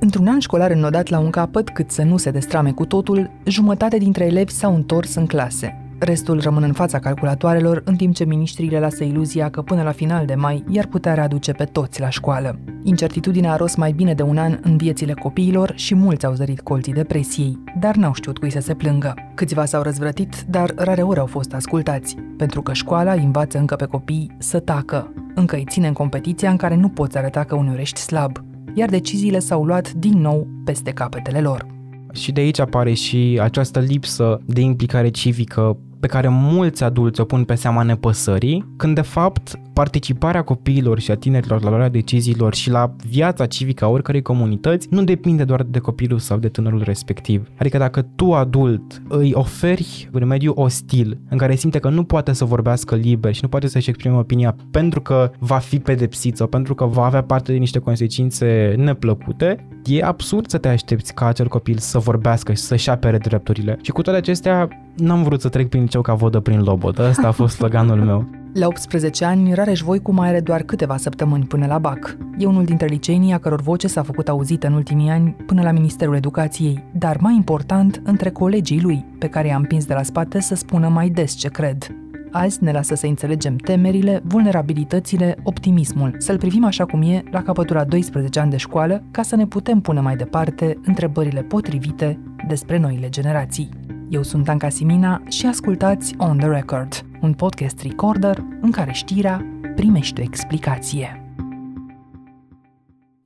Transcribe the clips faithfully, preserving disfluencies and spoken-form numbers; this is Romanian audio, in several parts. Într-un an școlar înnodat la un capăt, cât să nu se destrame cu totul, jumătate dintre elevi s-au întors în clase. Restul rămân în fața calculatoarelor, în timp ce miniștrii le lasă iluzia că până la final de mai i-ar putea readuce pe toți la școală. Incertitudinea a rost mai bine de un an în viețile copiilor și mulți au zărit colții depresiei, dar n-au știut cui să se plângă. Câțiva s-au răzvrătit, dar rare ori au fost ascultați, pentru că școala învață încă pe copii să tacă, încă îi ține în competiția în care nu poți arăta că uneori ești slab, iar deciziile s-au luat din nou peste capetele lor. Și de aici apare și această lipsă de implicare civică pe care mulți adulți o pun pe seama nepăsării, când de fapt participarea copiilor și a tinerilor la luarea deciziilor și la viața civică a oricărei comunități nu depinde doar de copilul sau de tânărul respectiv. Adică dacă tu, adult, îi oferi un mediu ostil în care simte că nu poate să vorbească liber și nu poate să-și exprime opinia pentru că va fi pedepsit sau pentru că va avea parte de niște consecințe neplăcute, e absurd să te aștepți ca acel copil să vorbească și să-și apere drepturile. Și cu toate acestea, n-am vrut să trec prin liceu ca vodă prin lobotă, ăsta a fost sloganul meu. La optsprezece ani, Rareș Voicu mai are doar câteva săptămâni până la B A C. E unul dintre liceenii a căror voce s-a făcut auzită în ultimii ani până la Ministerul Educației, dar mai important, între colegii lui, pe care i-a împins de la spate să spună mai des ce cred. Azi ne lasă să înțelegem temerile, vulnerabilitățile, optimismul, să-l privim așa cum e la capătura doisprezece ani de școală, ca să ne putem pune mai departe întrebările potrivite despre noile generații. Eu sunt Anca Simina și ascultați On The Record, un podcast Recorder în care știrea primește o explicație.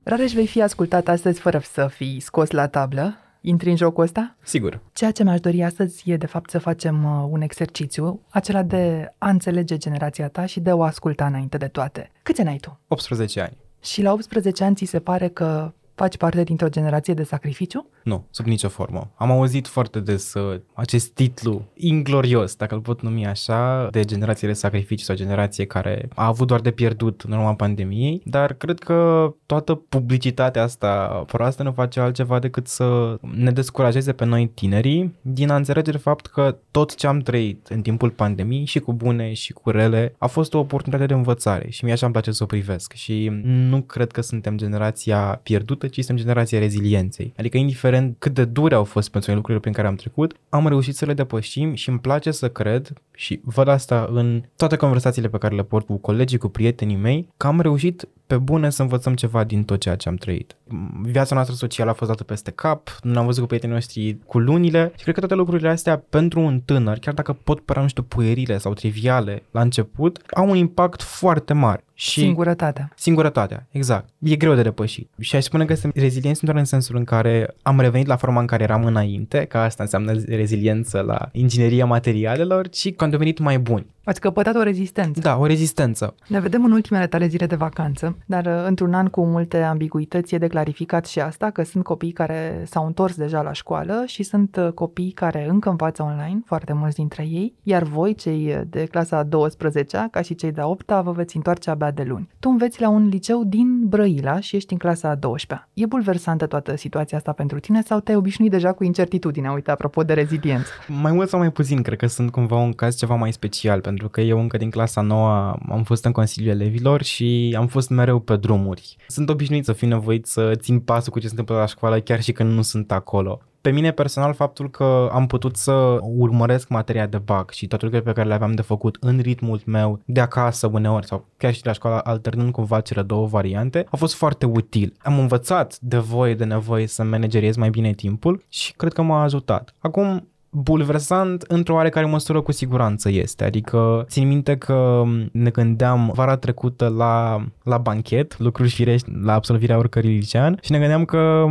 Rareș, vei fi ascultat astăzi fără să fii scos la tablă. Intri în jocul ăsta? Sigur. Ceea ce mi-aș dori astăzi e, de fapt, să facem un exercițiu, acela de a înțelege generația ta și de a o asculta înainte de toate. Câți ani ai tu? optsprezece ani. Și la optsprezece ani ți se pare că faci parte dintr-o generație de sacrificiu? Nu, sub nicio formă. Am auzit foarte des uh, acest titlu inglorios, dacă îl pot numi așa, de generație de sacrificiu sau generație care a avut doar de pierdut în urma pandemiei, dar cred că toată publicitatea asta proastă nu face altceva decât să ne descurajeze pe noi tinerii din a înțelege de fapt că tot ce am trăit în timpul pandemiei, și cu bune și cu rele, a fost o oportunitate de învățare și mie așa îmi place să o privesc și nu cred că suntem generația pierdută, ci suntem generația rezilienței. Adică indiferent cât de dure au fost pentru noi lucrurile prin care am trecut, am reușit să le depășim și îmi place să cred și văd asta în toate conversațiile pe care le port cu colegii, cu prietenii mei, că am reușit pe bune să învățăm ceva din tot ceea ce am trăit. Viața noastră socială a fost dată peste cap, nu am văzut cu prietenii noștri cu lunile și cred că toate lucrurile astea pentru un tânăr, chiar dacă pot părea, nu știu, puierile sau triviale la început, au un impact foarte mare. Și singurătatea. Singurătatea, exact. E greu de depășit. Și aș spune că suntem rezilienți nu doar în sensul în care am revenit la forma în care eram înainte, că asta înseamnă reziliență la ingineria materialelor, ci că am devenit mai buni. Ați căpătat o rezistență. Da, o rezistență. Ne vedem în ultimele tale zile de vacanță, dar într-un an cu multe ambiguități e de clarificat și asta, că sunt copii care s-au întors deja la școală și sunt copii care încă învață online, foarte mulți dintre ei, iar voi, cei de clasa a douăsprezecea, ca și cei de a opta, vă veți întoarce abia de luni. Tu înveți la un liceu din Brăila și ești în clasa a douăsprezecea. E bulversantă toată situația asta pentru tine sau te-ai obișnuit deja cu incertitudinea? Uite, apropo de reziliență. Mai mult sau mai puțin, cred că sunt cumva un caz ceva mai special, pentru că eu încă din clasa nouă am fost în Consiliul Elevilor și am fost mereu pe drumuri. Sunt obișnuit să fiu nevoit să țin pasul cu ce se întâmplă la școală chiar și când nu sunt acolo. Pe mine personal, faptul că am putut să urmăresc materia de B A C și toate lucrurile pe care le aveam de făcut în ritmul meu de acasă uneori sau chiar și de la școală, alternând cumva cele două variante, a fost foarte util. Am învățat de voie, de nevoie să manageriez mai bine timpul și cred că m-a ajutat. Acum, bulversant, într-o oarecare măsură cu siguranță este, adică țin minte că ne gândeam vara trecută la, la banchet, lucruri firești la absolvirea oricărui licean și ne gândeam că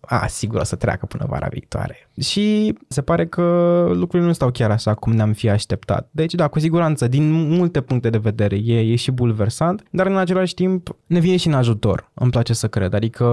a, sigur o să treacă până vara viitoare. Și se pare că lucrurile nu stau chiar așa cum ne-am fi așteptat. Deci, da, cu siguranță, din multe puncte de vedere, e, e și bulversant, dar în același timp ne vine și în ajutor, îmi place să cred, adică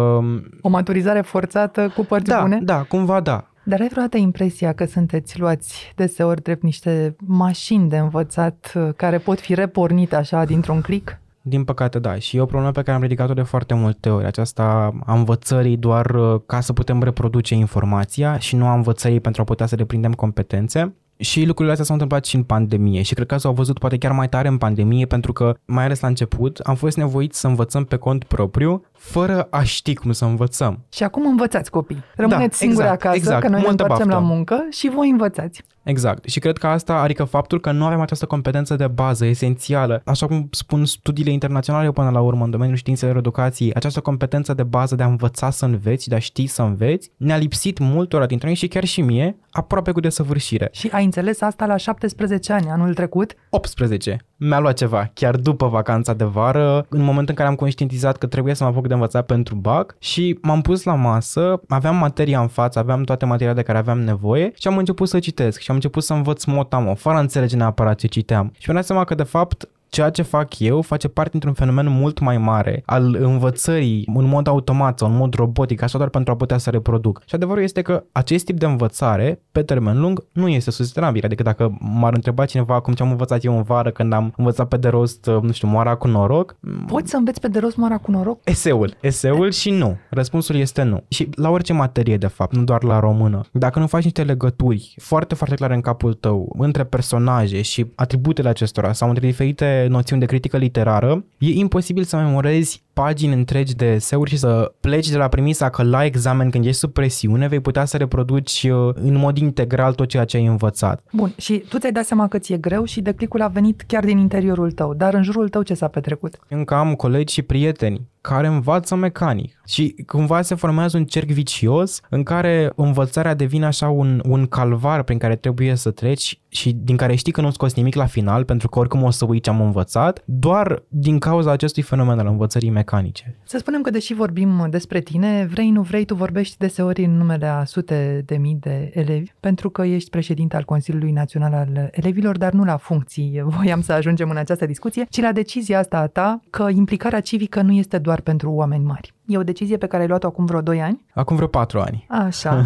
o maturizare forțată cu părți da, bune? Da, cumva da. Dar ai vreodată impresia că sunteți luați deseori drept niște mașini de învățat care pot fi repornite așa dintr-un click? Din păcate, da. Și e o problemă pe care am ridicat-o de foarte multe ori. Aceasta a învățării doar ca să putem reproduce informația și nu a învățării pentru a putea să deprindem competențe. Și lucrurile astea s-au întâmplat și în pandemie și cred că s-au văzut poate chiar mai tare în pandemie, pentru că, mai ales la început, am fost nevoiți să învățăm pe cont propriu, fără a ști cum să învățăm. Și acum învățați, copii. Rămâneți da, singuri exact, acasă, exact, că noi ne întoarcem la muncă și voi învățați. Exact. Și cred că asta, adică faptul că nu avem această competență de bază esențială, așa cum spun studiile internaționale până la urmă în domeniul științelor educației, această competență de bază de a învăța să înveți și de a ști să înveți, ne-a lipsit multora dintre noi și chiar și mie, aproape cu desăvârșire. Și ai înțeles asta la șaptesprezece ani, anul trecut? optsprezece. Mi-a luat ceva, chiar după vacanța de vară, în momentul în care am conștientizat că trebuie să mă apuc de învățat pentru B A C și m-am pus la masă, aveam materia în față, aveam toate materialele de care aveam nevoie și am început să citesc și am început să învăț motamo, fără a înțelege neapărat ce citeam. Și mi-am dat seama că, de fapt, ceea ce fac eu face parte dintr-un fenomen mult mai mare al învățării în mod automat sau în mod robotic, așa doar pentru a putea să reproduc. Și adevărul este că acest tip de învățare, pe termen lung, nu este sustenabil. Adică dacă m-ar întreba cineva acum ce am învățat eu în vară când am învățat pe de rost, nu știu, Moara cu noroc. Poți să înveți pe de rost Moara cu noroc? Eseul. Eseul și nu. Răspunsul este nu. Și la orice materie, de fapt, nu doar la română. Dacă nu faci niște legături foarte, foarte clare în capul tău între personaje și atributele acestora sau între diferite noțiuni de critică literară, e imposibil să memorezi pagini întregi de eseuri și să pleci de la premisa că la examen, când ești sub presiune, vei putea să reproduci în mod integral tot ceea ce ai învățat. Bun, și tu ți-ai dat seama că ți-e greu și declicul a venit chiar din interiorul tău, dar în jurul tău ce s-a petrecut? Încă am colegi și prieteni care învață mecanic și cumva se formează un cerc vicios în care învățarea devine așa un, un calvar prin care trebuie să treci și din care știi că nu-ți scoți nimic la final, pentru că oricum o să uiți ce am învățat, doar din cauza acestui fenomen al învățării mecanice. Să spunem că, deși vorbim despre tine, vrei, nu vrei, tu vorbești deseori în numele a sute de mii de elevi, pentru că ești președinte al Consiliului Național al Elevilor, dar nu la funcții voiam să ajungem în această discuție, ci la decizia asta a ta că implicarea civică nu este doar pentru oameni mari. E o decizie pe care ai luat-o acum vreo doi ani? Acum vreo patru ani. Așa.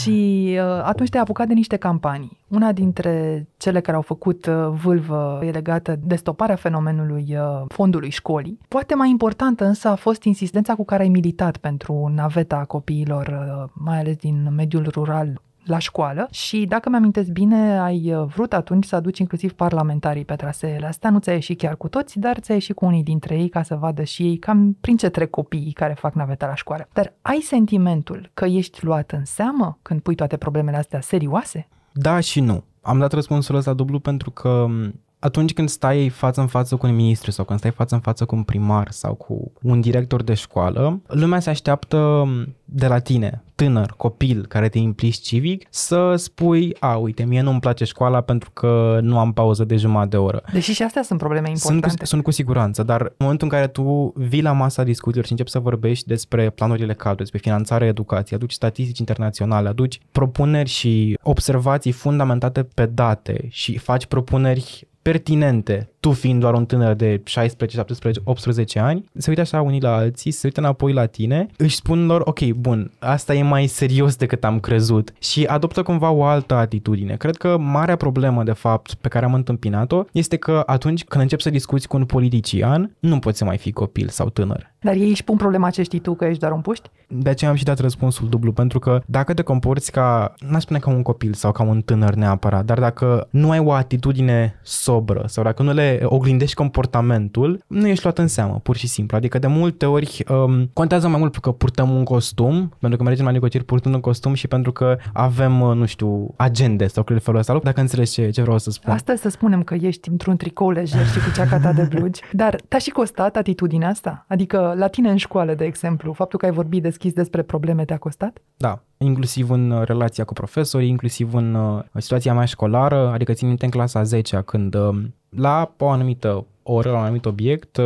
Și uh, atunci te-ai apucat de niște campanii. Una dintre cele care au făcut uh, vâlvă e legată de stoparea fenomenului uh, fondului școlii. Poate mai importantă însă a fost insistența cu care ai militat pentru naveta copiilor, uh, mai ales din mediul rural, la școală, și dacă mi-amintesc bine, ai vrut atunci să aduci inclusiv parlamentarii pe traseele astea. Nu ți-a ieșit chiar cu toți, dar ți-a ieșit cu unii dintre ei, ca să vadă și ei cam prin ce trec copiii care fac naveta la școală. Dar ai sentimentul că ești luat în seamă când pui toate problemele astea serioase? Da și nu. Am dat răspunsul ăsta dublu pentru că atunci când stai față în față cu un ministru sau când stai față în față cu un primar sau cu un director de școală, lumea se așteaptă de la tine, tânăr, copil, care te implici civic, să spui: a, uite, mie nu-mi place școala pentru că nu am pauză de jumătate de oră. Deși și astea sunt probleme importante. Sunt cu, sunt cu siguranță, dar în momentul în care tu vii la masa discuțiilor și începi să vorbești despre planurile cadru, despre finanțarea educației, aduci statistici internaționale, aduci propuneri și observații fundamentate pe date și faci propuneri pertinente, tu fiind doar un tânăr de șaisprezece, șaptesprezece, optsprezece ani, se uită așa unii la alții, se uită înapoi la tine, își spun lor: ok, bun, asta e mai serios decât am crezut, și adoptă cumva o altă atitudine. Cred că marea problemă, de fapt, pe care am întâmpinat-o este că atunci când începi să discuți cu un politician, nu poți să mai fii copil sau tânăr. Dar ei își pun problema ce știi tu, că ești doar un puști? De aceea am și dat răspunsul dublu, pentru că dacă te comporți ca, n-aș spune ca un copil sau ca un tânăr neapărat, dar dacă nu ai o atitudine sobră sau dacă nu le oglindești comportamentul, nu ești luat în seamă, pur și simplu. Adică de multe ori um, contează mai mult că purtăm un costum, pentru că mergem la negocieri purtând un costum și pentru că avem, nu știu, agende sau cred felul ăsta, dacă înțelegi ce, ce vreau să spun. Asta să spunem că ești într-un tricou lejer și cu ceaca ta de blugi, dar te-a și costat atitudinea asta? Adică la tine în școală, de exemplu, faptul că ai vorbit deschis despre probleme te-a costat? Da, inclusiv în relația cu profesorii, inclusiv în situația mea școlară, adică țin minte în clasa a zecea, când la o anumită oră, la un anumit obiect,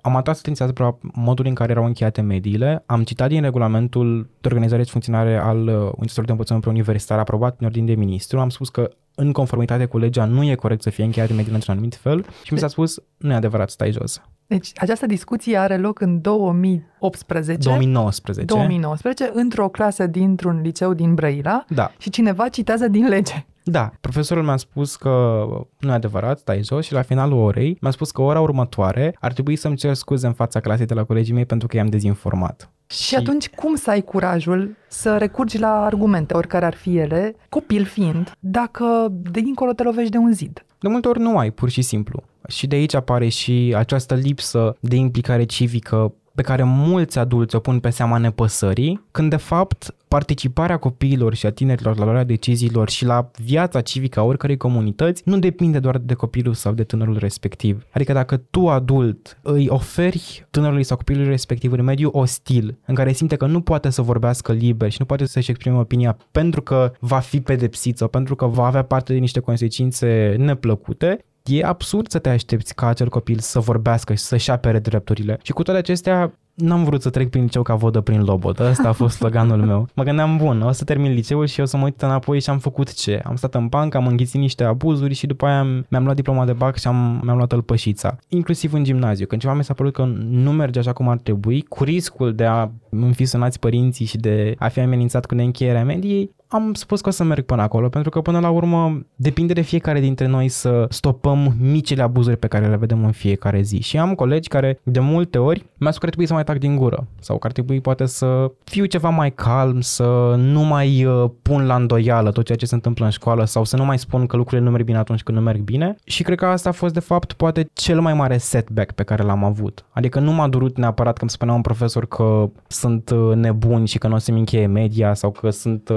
am atras atenția asupra modului în care erau încheiate mediile, am citat din regulamentul de organizare și funcționare al Institutului de Învățământ Preuniversitar, aprobat prin ordin de ministru, am spus că în conformitate cu legea nu e corect să fie încheiate mediile într-un anumit fel și mi s-a spus: nu e adevărat, stai jos. Deci această discuție are loc în două mii optsprezece, două mii nouăsprezece, două mii nouăsprezece într-o clasă dintr-un liceu din Brăila, da. Și cineva citează din lege. Da, profesorul mi-a spus că nu e adevărat, stai jos, și la finalul orei mi-a spus că ora următoare ar trebui să-mi cer scuze în fața clasei de la colegii mei pentru că i-am dezinformat. Și atunci cum să ai curajul să recurgi la argumente, oricare ar fi ele, copil fiind, dacă de dincolo te lovești de un zid? De multe ori nu ai, pur și simplu. Și de aici apare și această lipsă de implicare civică pe care mulți adulți o pun pe seama nepăsării, când de fapt participarea copiilor și a tinerilor la luarea deciziilor și la viața civică a oricărei comunități nu depinde doar de copilul sau de tânărul respectiv. Adică dacă tu, adult, îi oferi tânărului sau copilului respectiv un mediu ostil în care simte că nu poate să vorbească liber și nu poate să-și exprime opinia pentru că va fi pedepsit sau pentru că va avea parte de niște consecințe neplăcute, e absurd să te aștepți ca acel copil să vorbească și să-și apere drepturile. Și cu toate acestea, n-am vrut să trec prin liceu ca vodă prin lobotă, ăsta a fost sloganul meu. Mă gândeam, bun, o să termin liceul și o să mă uit înapoi și am făcut ce? Am stat în bancă, am înghițit niște abuzuri și după aia mi-am luat diploma de bac și am, mi-am luat tălpășița. Inclusiv în gimnaziu, când ceva mi s-a părut că nu merge așa cum ar trebui, cu riscul de a fi sunați părinții și de a fi amenințat cu neîncheierea mediei, am spus că o să merg până acolo, pentru că până la urmă depinde de fiecare dintre noi să stopăm micile abuzuri pe care le vedem în fiecare zi. Și am colegi care de multe ori mi-au spus că ar trebui să mai tac din gură sau că ar trebui poate să fiu ceva mai calm, să nu mai pun la îndoială tot ceea ce se întâmplă în școală sau să nu mai spun că lucrurile nu merg bine atunci când nu merg bine. Și cred că asta a fost de fapt poate cel mai mare setback pe care l-am avut. Adică nu m-a durut neapărat că îmi spunea un profesor că sunt nebun și că nu o să-mi încheie media sau că sunt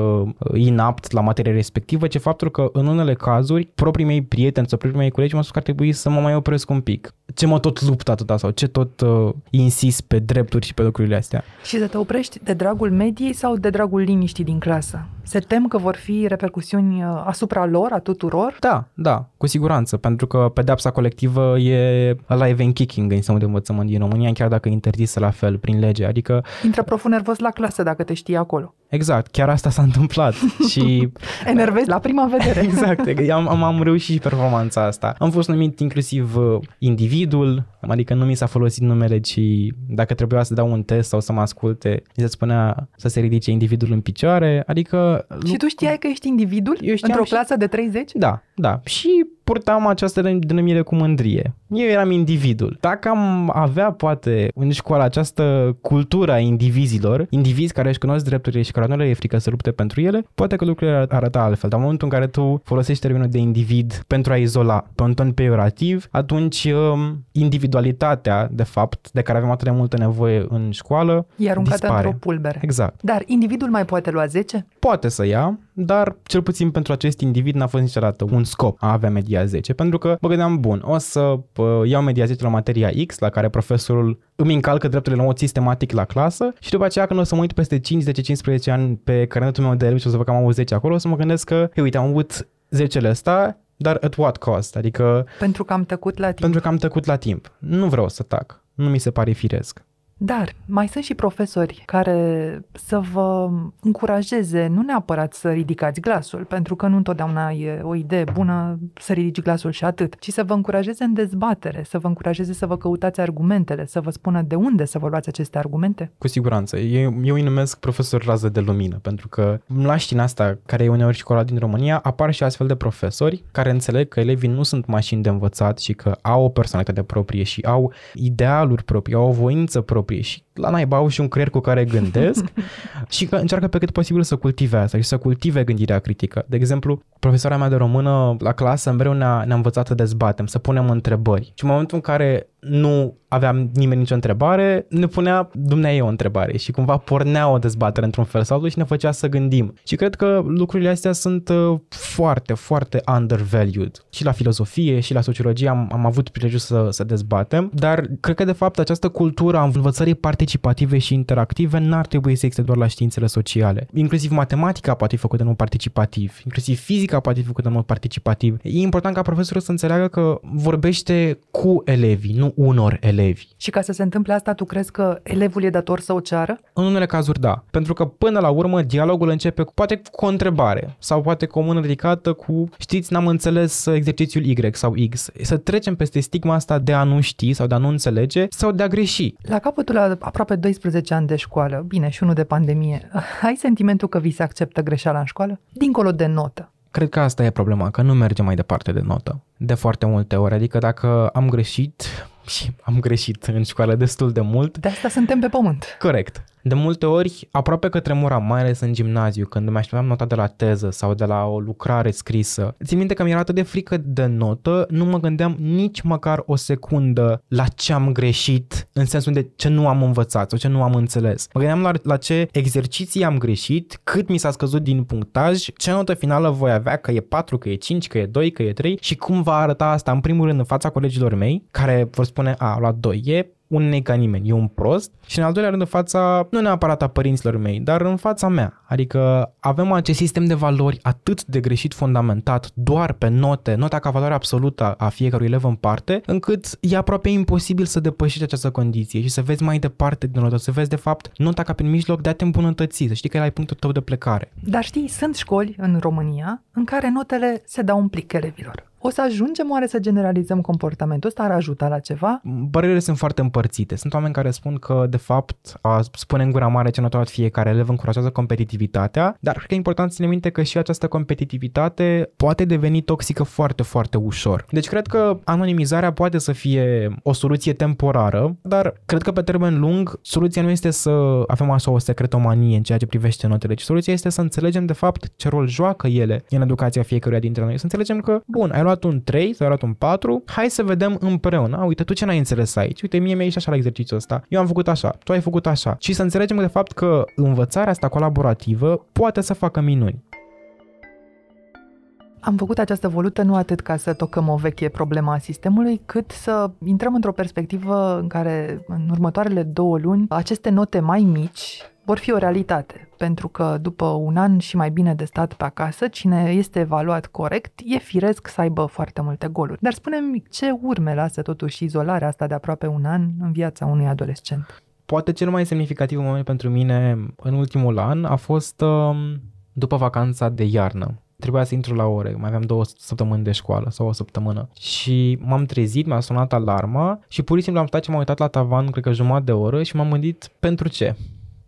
inapt la materia respectivă, ci faptul că în unele cazuri proprii mei prieteni sau proprii mei colegi m-au spus că ar trebui să mă mai opresc un pic. Ce mă tot lupt atâta sau ce tot uh, insist pe drepturi și pe lucrurile astea. Și să te oprești de dragul mediei sau de dragul liniștii din clasă? Se tem că vor fi repercusiuni asupra lor, a tuturor? Da, da, cu siguranță, pentru că pedeapsa colectivă e alive and kicking în sistemul de învățământ din România, chiar dacă e interzisă la fel prin lege, adică... Intră profund nervos la clasă dacă te știi acolo. Exact, chiar asta s-a întâmplat și... Enervezi la prima vedere. Exact, am, am, am reușit și performanța asta. Am fost numit inclusiv individul, adică nu mi s-a folosit numele, ci dacă trebuia să dau un test sau să mă asculte, mi se spunea să se ridice individul în picioare, adică... Și tu știai că ești individul într-o și... clasă de treizeci? Da, da. Și purtam această denumire cu mândrie. Eu eram individul. Dacă am avea, poate, în școală această cultură a indivizilor, indivizi care își cunosc drepturile și care nu le e frică să lupte pentru ele, poate că lucrurile ar arăta altfel. Dar în momentul în care tu folosești termenul de individ pentru a izola pe un ton peiorativ, atunci individualitatea, de fapt, de care avem atât de multă nevoie în școală, e aruncată într-o pulbere. Exact. Dar individul mai poate lua zece? Poate să ia, dar cel puțin pentru acest individ n-a fost niciodată un scop a avea media zece, pentru că mă gândeam, bun, o să iau media zece la materia X, la care profesorul îmi încalcă drepturile în mod sistematic la clasă și după aceea când o să mă uit peste cinci, zece, cincisprezece ani pe carnetul meu de elevi și o să văd că am avut zece acolo, o să mă gândesc că, e, uite, am avut zecele ăsta, dar at what cost? Adică... Pentru că am tăcut la timp. Pentru că am tăcut la timp. Nu vreau să tac. Nu mi se pare firesc. Dar mai sunt și profesori care să vă încurajeze, nu neapărat să ridicați glasul, pentru că nu întotdeauna e o idee bună să ridici glasul și atât, ci să vă încurajeze în dezbatere, să vă încurajeze să vă căutați argumentele, să vă spună de unde să vă luați aceste argumente. Cu siguranță. Eu, eu îi numesc profesori rază de lumină, pentru că în laștina asta, care e uneori școala din România, apar și astfel de profesori care înțeleg că elevii nu sunt mașini de învățat și că au o personalitate proprie și au idealuri proprii, au o voință proprie și la naiba au și un creier cu care gândesc și că încearcă pe cât posibil să cultive asta și să cultive gândirea critică. De exemplu, profesoara mea de română la clasă mereu ne-a, ne-a învățat să dezbatem, să punem întrebări și în momentul în care nu aveam nimeni nicio întrebare, ne punea dumneai o întrebare și cumva pornea o dezbatere într-un fel sau altul și ne făcea să gândim. Și cred că lucrurile astea sunt foarte, foarte undervalued. Și la filozofie și la sociologie am, am avut prilejul să, să dezbatem, dar cred că de fapt această cultură a învățării participative și interactive n-ar trebui să existe doar la științele sociale. Inclusiv matematica poate fi făcută în mod participativ, inclusiv fizica poate fi făcută în mod participativ. E important ca profesorul să înțeleagă că vorbește cu elevii, nu unor elevi. Și ca să se întâmple asta, tu crezi că elevul e dator să o ceară? În unele cazuri, da. Pentru că până la urmă, dialogul începe cu, poate cu o întrebare sau poate cu o mână ridicată cu, știți, n-am înțeles exercițiul Y sau X. Să trecem peste stigma asta de a nu ști sau de a nu înțelege sau de a greși. La capătul a aproape doisprezece ani de școală, bine, și unul de pandemie, ai sentimentul că vi se acceptă greșeala în școală? Dincolo de notă. Cred că asta e problema, că nu merge mai departe de notă. De foarte multe ori, adică dacă am greșit... Și am greșit în școală destul de mult. De asta suntem pe pământ. Corect. De multe ori aproape că tremuram, mai ales în gimnaziu, când îmi așteptam nota de la teză sau de la o lucrare scrisă. Țin minte că mi-era atât de frică de notă, nu mă gândeam nici măcar o secundă la ce am greșit, în sensul de ce nu am învățat sau ce nu am înțeles. Mă gândeam la, la ce exerciții am greșit, cât mi s-a scăzut din punctaj, ce notă finală voi avea, că e patru, că e cinci, că e doi, că e trei și cum va arăta asta în primul rând în fața colegilor mei, care vor spune, a, a luat doi, e un nei ca nimeni, e un prost, și în al doilea rând în fața, nu neapărat a părinților mei, dar în fața mea. Adică avem acest sistem de valori atât de greșit fundamentat doar pe note, nota ca valoare absolută a fiecărui elev în parte, încât e aproape imposibil să depășești această condiție și să vezi mai departe din notă, să vezi de fapt nota ca prin mijloc de a te îmbunătăți, să știi că e la punctul tău de plecare. Dar știi, sunt școli în România în care notele se dau un plic elevilor. O să ajungem oare să generalizăm comportamentul ăsta? Ar ajuta la ceva? Părerile sunt foarte împărțite. Sunt oameni care spun că, de fapt, a spune în gura mare ce notă a luat fiecare elev încurajează competitivitatea, dar cred că e important să ținem minte că și această competitivitate poate deveni toxică foarte, foarte ușor. Deci cred că anonimizarea poate să fie o soluție temporară, dar cred că pe termen lung soluția nu este să avem așa o secretomanie în ceea ce privește notele, ci soluția este să înțelegem, de fapt, ce rol joacă ele în educația fiecăruia dintre noi. Să înțelegem că, bun, ai luat un trei, s-a luat un patru, hai să vedem împreună. A, uite, tu ce n-ai înțeles aici? Uite, mie mi-a ieșit așa la exercițiul ăsta. Eu am făcut așa, tu ai făcut așa. Și să înțelegem de fapt că învățarea asta colaborativă poate să facă minuni. Am făcut această volută nu atât ca să tocăm o veche problemă a sistemului, cât să intrăm într-o perspectivă în care în următoarele două luni aceste note mai mici vor fi o realitate, pentru că după un an și mai bine de stat pe acasă, cine este evaluat corect, e firesc să aibă foarte multe goluri. Dar spune-mi, ce urme lasă totuși izolarea asta de aproape un an în viața unui adolescent? Poate cel mai semnificativ moment pentru mine în ultimul an a fost după vacanța de iarnă. Trebuia să intru la ore, mai aveam două săptămâni de școală sau o săptămână și m-am trezit, mi-a sunat alarma și pur și simplu am stat și m-am uitat la tavan, cred că jumătate de oră și m-am gândit pentru ce?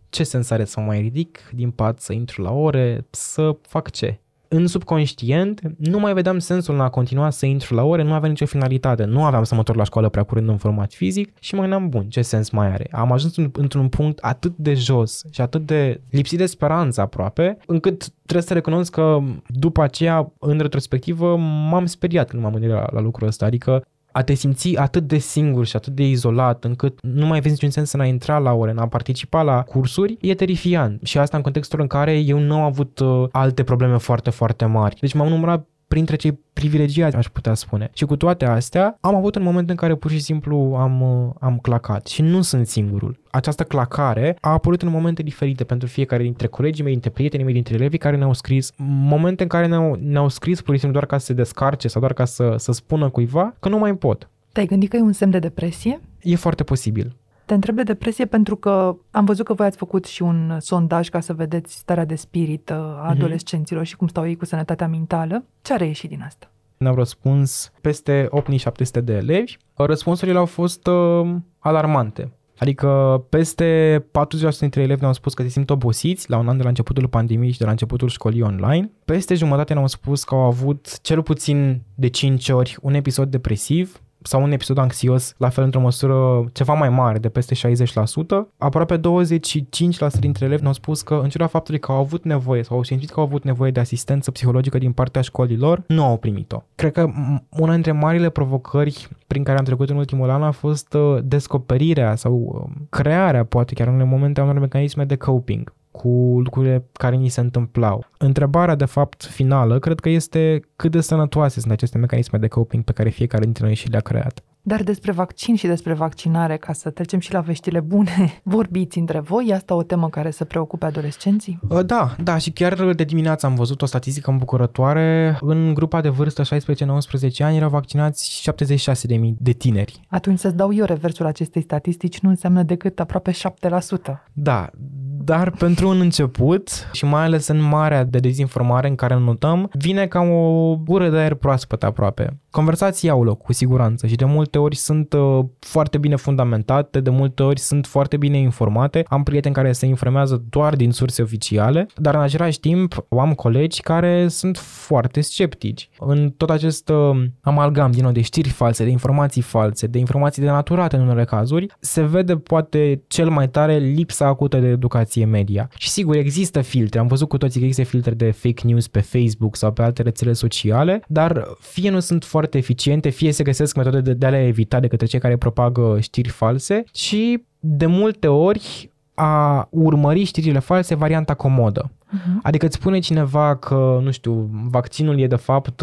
Ce sens are să mă mai ridic din pat, să intru la ore, să fac ce? În subconștient, nu mai vedeam sensul în a continua să intru la ore, nu avea nicio finalitate, nu aveam să mă întorc la școală prea curând în format fizic și mă gândeam, bun, ce sens mai are? Am ajuns într-un punct atât de jos și atât de lipsit de speranță aproape, încât trebuie să recunosc că după aceea, în retrospectivă, m-am speriat când m-am gândit la, la lucrul ăsta, adică a te simți atât de singur și atât de izolat încât nu mai vezi niciun sens în a intra la ore, în a participa la cursuri, e terifiant. Și asta în contextul în care eu nu am avut alte probleme foarte, foarte mari. Deci m-am numărat printre cei privilegiați, aș putea spune. Și cu toate astea, am avut un moment în care pur și simplu am, am clacat și nu sunt singurul. Această clacare a apărut în momente diferite pentru fiecare dintre colegii mei, dintre prietenii mei, dintre elevii care ne-au scris, momente în care ne-au, ne-au scris pur și simplu doar ca să se descarce sau doar ca să, să spună cuiva că nu mai pot. Te-ai gândit că e un semn de depresie? E foarte posibil. Te întreb de depresie pentru că am văzut că voi ați făcut și un sondaj ca să vedeți starea de spirit a adolescenților și cum stau ei cu sănătatea mentală. Ce a reieșit din asta? Ne-au răspuns peste opt mii șapte sute de elevi. Răspunsurile au fost uh, alarmante. Adică peste patruzeci la sută dintre elevi ne-au spus că se simt obosiți la un an de la începutul pandemiei și de la începutul școlii online. Peste jumătate ne-au spus că au avut cel puțin de cinci ori un episod depresiv sau un episod anxios, la fel într-o măsură ceva mai mare, de peste șaizeci la sută. Aproape douăzeci și cinci la sută dintre elevi ne-au spus că, în ciuda faptului că au avut nevoie sau au simțit că au avut nevoie de asistență psihologică din partea școlilor, nu au primit-o. Cred că una dintre marile provocări prin care am trecut în ultimul an a fost descoperirea sau crearea, poate chiar în unele momente, a unor mecanisme de coping cu lucrurile care ni se întâmplau. Întrebarea, de fapt, finală, cred că este cât de sănătoase sunt aceste mecanisme de coping pe care fiecare dintre noi și le-a creat. Dar despre vaccin și despre vaccinare, ca să trecem și la veștile bune, vorbiți între voi? E asta o temă care să preocupe adolescenții? Da, da, și chiar de dimineață am văzut o statistică îmbucurătoare. În grupa de vârstă șaisprezece-nouăsprezece ani erau vaccinați șaptezeci și șase de mii de tineri. Atunci să-ți dau eu reversul acestei statistici, nu înseamnă decât aproape șapte la sută. Da, dar pentru un început și mai ales în marea de dezinformare în care notăm, vine ca o gură de aer proaspăt aproape. Conversații au loc, cu siguranță, și de multe ori sunt uh, foarte bine fundamentate, de multe ori sunt foarte bine informate. Am prieteni care se informează doar din surse oficiale, dar în același timp am colegi care sunt foarte sceptici. În tot acest uh, amalgam din nou de știri false, de informații false, de informații denaturate în unele cazuri, se vede poate cel mai tare lipsa acută de educație media. Și sigur, există filtre, am văzut cu toții că există filtre de fake news pe Facebook sau pe alte rețele sociale, dar fie nu sunt foarte eficiente, fie se găsesc metode de, de a le evita de către cei care propagă știri false și de multe ori a urmări știrile false varianta comodă. Uh-huh. Adică îți spune cineva că, nu știu, vaccinul e de fapt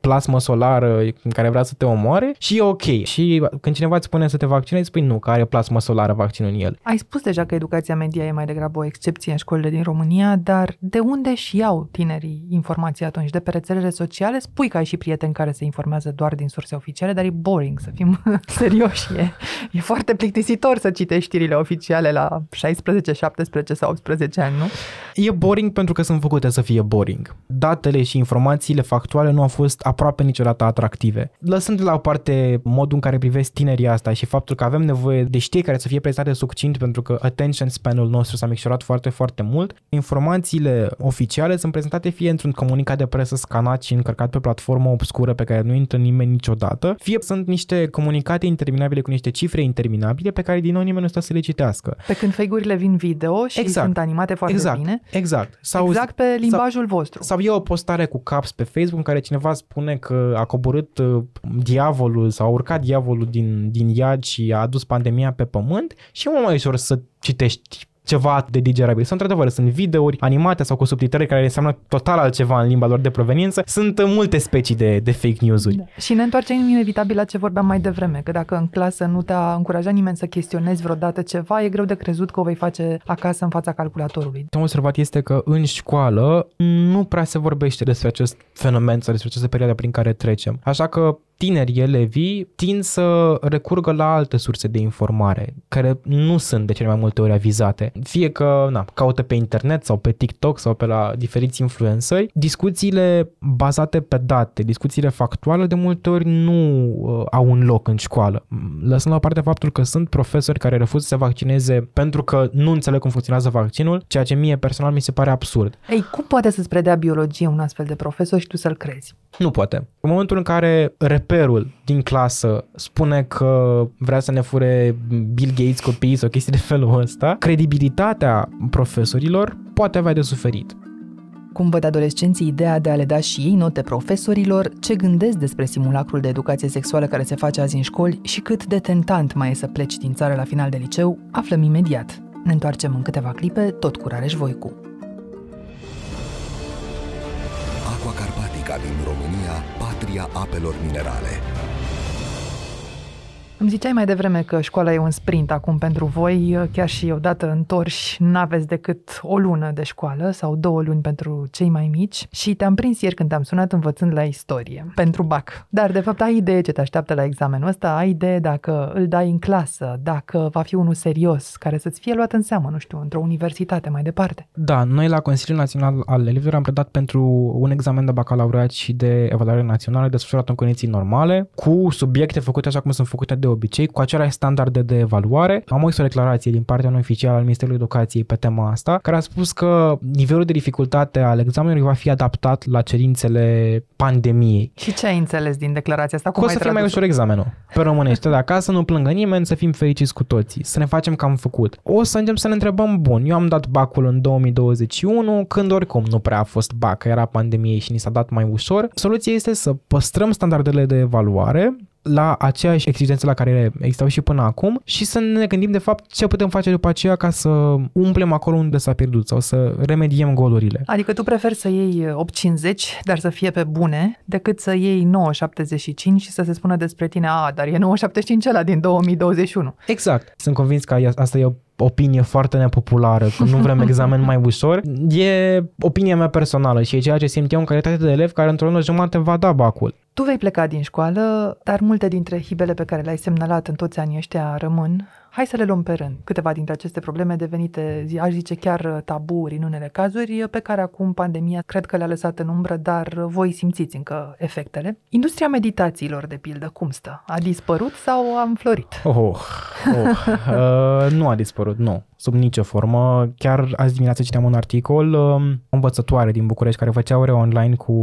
plasmă solară care vrea să te omoare și e ok. Și când cineva îți spune să te vaccinezi, spui nu, că are plasmă solară vaccinul în el. Ai spus deja că educația media e mai degrabă o excepție în școlile din România, dar de unde își iau tinerii informații atunci? De pe rețelele sociale? Spui că ai și prieteni care se informează doar din surse oficiale, dar e boring, să fim serioși. E, e foarte plictisitor să citești știrile oficiale la șaisprezece, șaptesprezece sau optsprezece ani, nu? E boring pentru că sunt făcute să fie boring. Datele și informațiile factuale nu au fost aproape niciodată atractive. Lăsând la o parte modul în care privesc tinerii asta și faptul că avem nevoie de știri care să fie prezentate succint pentru că attention span-ul nostru s-a micșorat foarte, foarte mult, informațiile oficiale sunt prezentate fie într-un comunicat de presă scanat și încărcat pe platformă obscură pe care nu intră nimeni niciodată, fie sunt niște comunicate interminabile cu niște cifre interminabile pe care din nou nimeni nu stă să le citească. Pe când fake-urile vin video și exact, sunt animate foarte exact, bine. Exact. Sau, exact pe limbajul sau, vostru. Sau e o postare cu caps pe Facebook în care cineva spune că a coborât diavolul sau a urcat diavolul din, din iad și a adus pandemia pe pământ și e mai ușor să citești ceva de digerabil. Sunt într-adevăr, sunt videouri animate sau cu subtitrări care înseamnă total altceva în limba lor de proveniență. Sunt multe specii de, de fake news-uri. Da. Și ne întoarcem inevitabil la ce vorbeam mai devreme, că dacă în clasă nu te-a încurajat nimeni să chestionezi vreodată ceva, e greu de crezut că o vei face acasă în fața calculatorului. Ce am observat este că în școală nu prea se vorbește despre acest fenomen sau despre această perioadă prin care trecem. Așa că tinerii elevii tind să recurgă la alte surse de informare care nu sunt de cele mai multe ori avizate. Fie că na, caută pe internet sau pe TikTok sau pe la diferiți influenceri, discuțiile bazate pe date, discuțiile factuale de multe ori nu uh, au un loc în școală. Lăsând la parte faptul că sunt profesori care refuză să se vaccineze pentru că nu înțeleg cum funcționează vaccinul, ceea ce mie personal mi se pare absurd. Ei, cum poate să-ți predea biologie un astfel de profesor și tu să-l crezi? Nu poate. În momentul în care reperul din clasă spune că vrea să ne fure Bill Gates copiii sau chestii de felul ăsta, credibilitatea profesorilor poate avea de suferit. Cum văd adolescenții ideea de a le da și ei note profesorilor, ce gândesc despre simulacrul de educație sexuală care se face azi în școli și cât de tentant mai e să pleci din țară la final de liceu, aflăm imediat. Ne întoarcem în câteva clipe, tot cu Rareș Voicu. Aqua Carpatica din România, patria apelor minerale. Îmi ziceai mai devreme că școala e un sprint acum pentru voi, chiar și odată întorși n-aveți decât o lună de școală sau două luni pentru cei mai mici și te-am prins ieri când te-am sunat învățând la istorie, pentru bac. Dar de fapt ai idee ce te așteaptă la examenul ăsta, ai idee dacă îl dai în clasă, dacă va fi unul serios, care să-ți fie luat în seamă, nu știu, într-o universitate mai departe. Da, noi la Consiliul Național al Elevilor am predat pentru un examen de bacalaureat și de evaluare națională desfășurat în condiții normale, cu subiecte făcute așa cum sunt făcute de obicei, cu aceleași standarde de evaluare. Am o declarație din partea unui oficial al Ministerului Educației pe tema asta, care a spus că nivelul de dificultate al examenului va fi adaptat la cerințele pandemiei. Și ce ai înțeles din declarația asta? Cum o să fie mai ușor examenul? Pe românește, de acasă, nu plângă nimeni, să fim fericiți cu toții, să ne facem că am făcut. O să începem să ne întrebăm, bun, eu am dat bacul în două mii douăzeci și unu, când oricum nu prea a fost bac, era pandemie și ni s-a dat mai ușor. Soluția este să păstrăm standardele de evaluare la aceeași exigență la care existau și până acum și să ne gândim de fapt ce putem face după aceea ca să umplem acolo unde s-a pierdut sau să remediem golurile. Adică tu preferi să iei opt virgulă cincizeci, dar să fie pe bune, decât să iei nouă virgulă șaptezeci și cinci și să se spună despre tine, a, dar e nouă virgulă șaptezeci și cinci ăla din două mii douăzeci și unu. Exact. Sunt convins că asta e o opinie foarte nepopulară, că nu vrem examen mai ușor. E opinia mea personală și e ceea ce simt eu în calitate de elev care într-o lună jumătate va da bacul. Tu vei pleca din școală, dar multe dintre hibele pe care le-ai semnalat în toți anii ăștia rămân. Hai să le luăm pe rând. Câteva dintre aceste probleme devenite, aș zice, chiar taburi în unele cazuri, pe care acum pandemia cred că le-a lăsat în umbră, dar voi simțiți încă efectele. Industria meditațiilor, de pildă, cum stă? A dispărut sau a înflorit? Oh, oh. uh, nu a dispărut, nu. Sub nicio formă. Chiar azi dimineață citeam un articol, o învățătoare din București care făcea ore online cu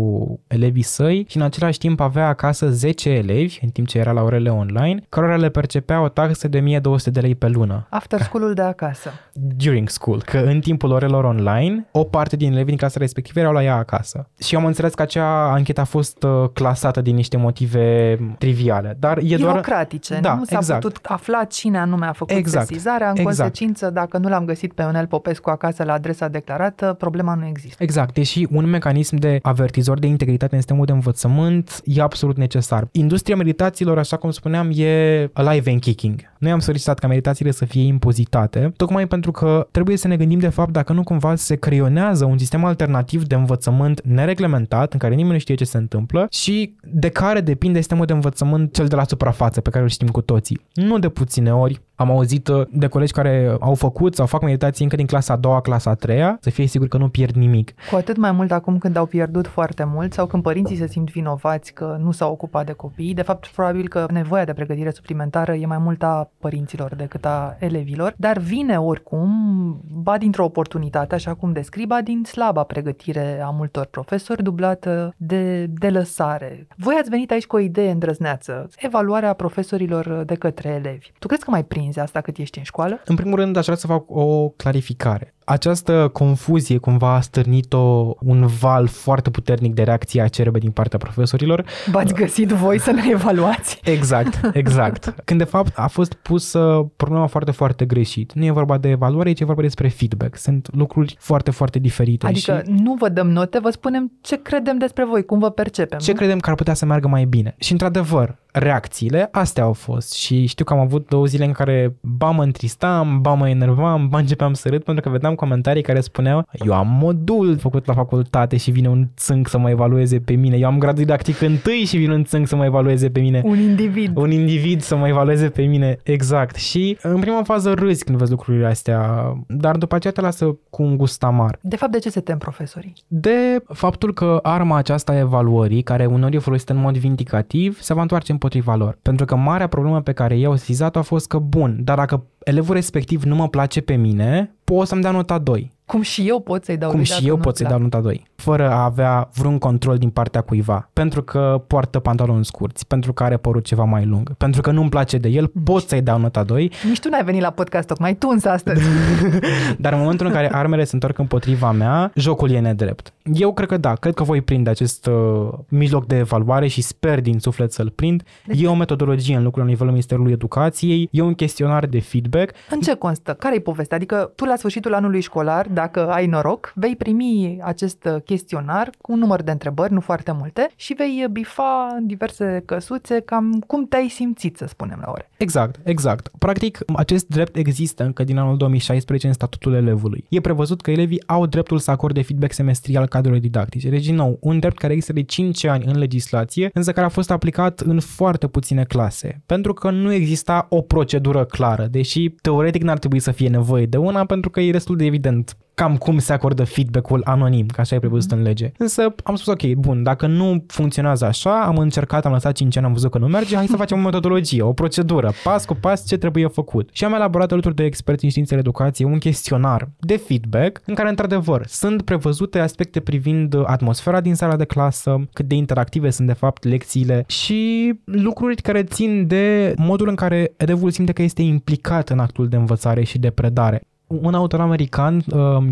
elevii săi și în același timp avea acasă zece elevi, în timp ce era la orele online, cărora le percepea o taxă de o mie două sute de lei pe lună. After school-ul de acasă. During school, că în timpul orelor online, o parte din elevii din clasa respectivă erau la ea acasă. Și am înțeles că acea anchetă a fost clasată din niște motive triviale, dar e doar... Birocratice, da, nu s-a exact. putut afla cine anume a făcut exact. sesizarea, în exact. consecință, dacă Dacă nu l-am găsit pe Ionel Popescu acasă la adresa declarată, problema nu există. Exact, deși un mecanism de avertizor de integritate în sistemul de învățământ e absolut necesar. Industria meditațiilor, așa cum spuneam, e alive and kicking. Noi am solicitat ca meditațiile să fie impozitate, tocmai pentru că trebuie să ne gândim de fapt dacă nu cumva se creionează un sistem alternativ de învățământ nereglementat, în care nimeni nu știe ce se întâmplă și de care depinde sistemul de învățământ cel de la suprafață, pe care îl știm cu toții. Nu de puține ori am auzit de colegi care au făcut sau fac meditații încă din clasa a doua, clasa a treia, să fie sigur că nu pierd nimic. Cu atât mai mult acum când au pierdut foarte mult sau când părinții se simt vinovați că nu s-au ocupat de copii. De fapt, probabil că nevoia de pregătire suplimentară e mai mult a părinților decât a elevilor, dar vine oricum, ba dintr-o oportunitate, așa cum descrii, ba din slaba pregătire a multor profesori, dublată de, de lăsare. Voi ați venit aici cu o idee îndrăzneață, evaluarea profesorilor de către elevi. Tu crezi că mai prinzi asta cât ești în școală? În primul rând, aș vrea să fac o clarificare. Această confuzie cumva a stârnit-o un val foarte puternic de reacție acerbă din partea profesorilor. V-ați găsit voi să ne evaluați? Exact, exact. Când de fapt a fost pusă problema foarte, foarte greșit. Nu e vorba de evaluare, ci e vorba despre feedback. Sunt lucruri foarte, foarte diferite. Adică și nu vă dăm note, vă spunem ce credem despre voi, cum vă percepem. Ce nu? Credem că ar putea să meargă mai bine. Și într-adevăr, reacțiile astea au fost și știu că am avut două zile în care ba mă întristam, ba mă enervam, ba începeam să râd pentru că vedeam comentarii care spuneau eu am modul făcut la facultate și vine un țânc să mă evalueze pe mine, eu am gradul didactic întâi și vine un țânc să mă evalueze pe mine. Un individ. Un individ să mă evalueze pe mine, exact. Și în prima fază râzi când vezi lucrurile astea, dar după aceea te lasă cu un gust amar. De fapt, de ce se tem profesorii? De faptul că arma aceasta a evaluării, care uneori e folosită în mod vindicativ, se va întoarce în împotriva lor. Pentru că marea problemă pe care i-au sesizat-o a fost că, bun, dar dacă elevul respectiv nu mă place pe mine, pot să-mi dea nota doi. Cum și eu pot să-i dau Cum și eu pot să-i dau nota doi, fără a avea vreun control din partea cuiva. Pentru că poartă pantaloni scurți, pentru că are părul ceva mai lung, pentru că nu-mi place de el, pot să-i dau nota doi. Nici tu n-ai venit la podcast tocmai tuns astăzi. Dar în momentul în care armele se întorc împotriva mea, jocul e nedrept. Eu cred că da, cred că voi prinde acest uh, mijloc de evaluare și sper din suflet să-l prind. Deci e o metodologie în lucru la nivelul Ministerului Educației, e un chestionar de feedback. În ce constă? Care-i povestea? Adică tu la sfârșitul anului școlar, dacă ai noroc, vei primi acest chestionar cu un număr de întrebări, nu foarte multe, și vei bifa în diverse căsuțe cam cum te-ai simțit, să spunem, la ore. Exact, exact. Practic, acest drept există încă din anul două mii șaisprezece în statutul elevului. E prevăzut că elevii au dreptul să acorde feedback semestrial cadrelor didactice. Deci, din nou, un drept care există de cinci ani în legislație, însă care a fost aplicat în foarte puține clase, pentru că nu exista o procedură clară, deși teoretic n-ar trebui să fie nevoie de una, pentru că e destul de evident cam cum se acordă feedback-ul anonim, că așa e prevăzut în lege. Însă am spus, ok, bun, dacă nu funcționează așa, am încercat, am lăsat cinci ani, am văzut că nu merge, hai să facem o metodologie, o procedură, pas cu pas ce trebuie făcut. Și am elaborat alături de experți în științele educației un chestionar de feedback în care, într-adevăr, sunt prevăzute aspecte privind atmosfera din sala de clasă, cât de interactive sunt, de fapt, lecțiile și lucruri care țin de modul în care elevul simte că este implicat în actul de învățare și de predare. Un autor american,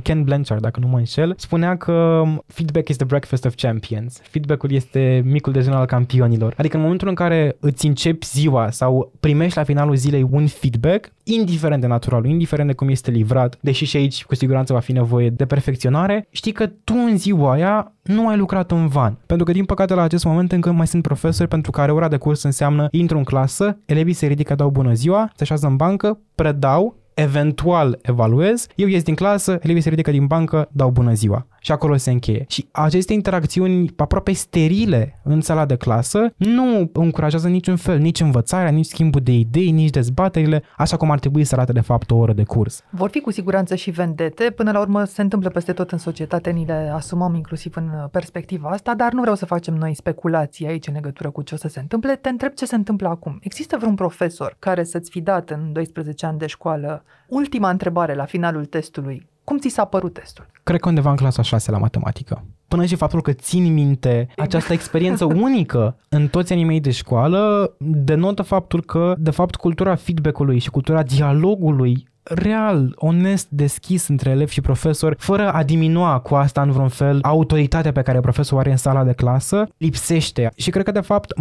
Ken Blanchard, dacă nu mă înșel, spunea că feedback is the breakfast of champions. Feedback-ul este micul dejun al campionilor. Adică în momentul în care îți începi ziua sau primești la finalul zilei un feedback, indiferent de naturalul, indiferent de cum este livrat, deși și aici cu siguranță va fi nevoie de perfecționare, știi că tu în ziua aia nu ai lucrat în van. Pentru că, din păcate, la acest moment încă mai sunt profesori pentru care ora de curs înseamnă intru în clasă, elevii se ridică, dau bună ziua, se așează în bancă, predau, eventual evaluez, eu ies din clasă, elevii se ridică din bancă, dau bună ziua. Și acolo se încheie. Și aceste interacțiuni aproape sterile în sala de clasă nu încurajează niciun fel, nici învățarea, nici schimbul de idei, nici dezbaterile, așa cum ar trebui să arate de fapt o oră de curs. Vor fi cu siguranță și vendete, până la urmă se întâmplă peste tot în societate, ni le asumăm inclusiv în perspectiva asta, dar nu vreau să facem noi speculații aici în legătură cu ce o să se întâmple. Te întreb ce se întâmplă acum. Există vreun profesor care să-ți fi dat în doisprezece ani de școală ultima întrebare la finalul testului? Cum ți s-a părut testul? Cred că undeva în clasa a șasea la matematică. Până și faptul că țin minte această experiență unică în toți anii mei de școală denotă faptul că, de fapt, cultura feedback-ului și cultura dialogului real, onest, deschis între elev și profesor, fără a diminua cu asta în vreun fel autoritatea pe care profesorul are în sala de clasă, lipsește. Și cred că, de fapt,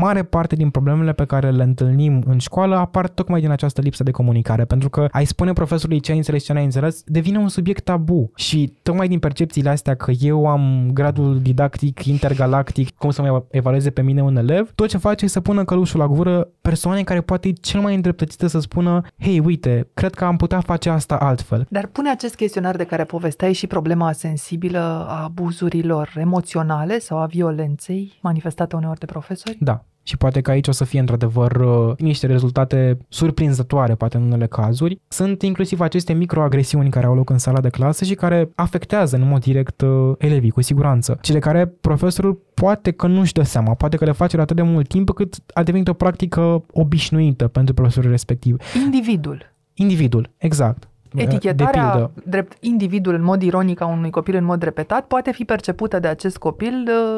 mare parte din problemele pe care le întâlnim în școală apar tocmai din această lipsă de comunicare, pentru că ai spune profesorului ce ai înțeles, ce n-ai înțeles, devine un subiect tabu. Și tocmai din percepțiile astea că eu am gradul didactic, intergalactic, cum să mă evalueze pe mine un elev, tot ce face e să pună călușul la gură persoane care poate e cel mai îndreptățită să spună: hei, uite, cred că am putea face asta altfel. Dar pune acest chestionar de care povesteai și problema sensibilă a abuzurilor emoționale sau a violenței manifestate uneori de profesori? Da. Și poate că aici o să fie într-adevăr niște rezultate surprinzătoare, poate în unele cazuri. Sunt inclusiv aceste microagresiuni care au loc în sala de clasă și care afectează în mod direct elevii, cu siguranță. Cele care profesorul poate că nu-și dă seama, poate că le face de atât de mult timp cât a devenit o practică obișnuită pentru profesorul respectiv. Individul. Individul, exact. Etichetarea drept individul în mod ironic a unui copil în mod repetat poate fi percepută de acest copil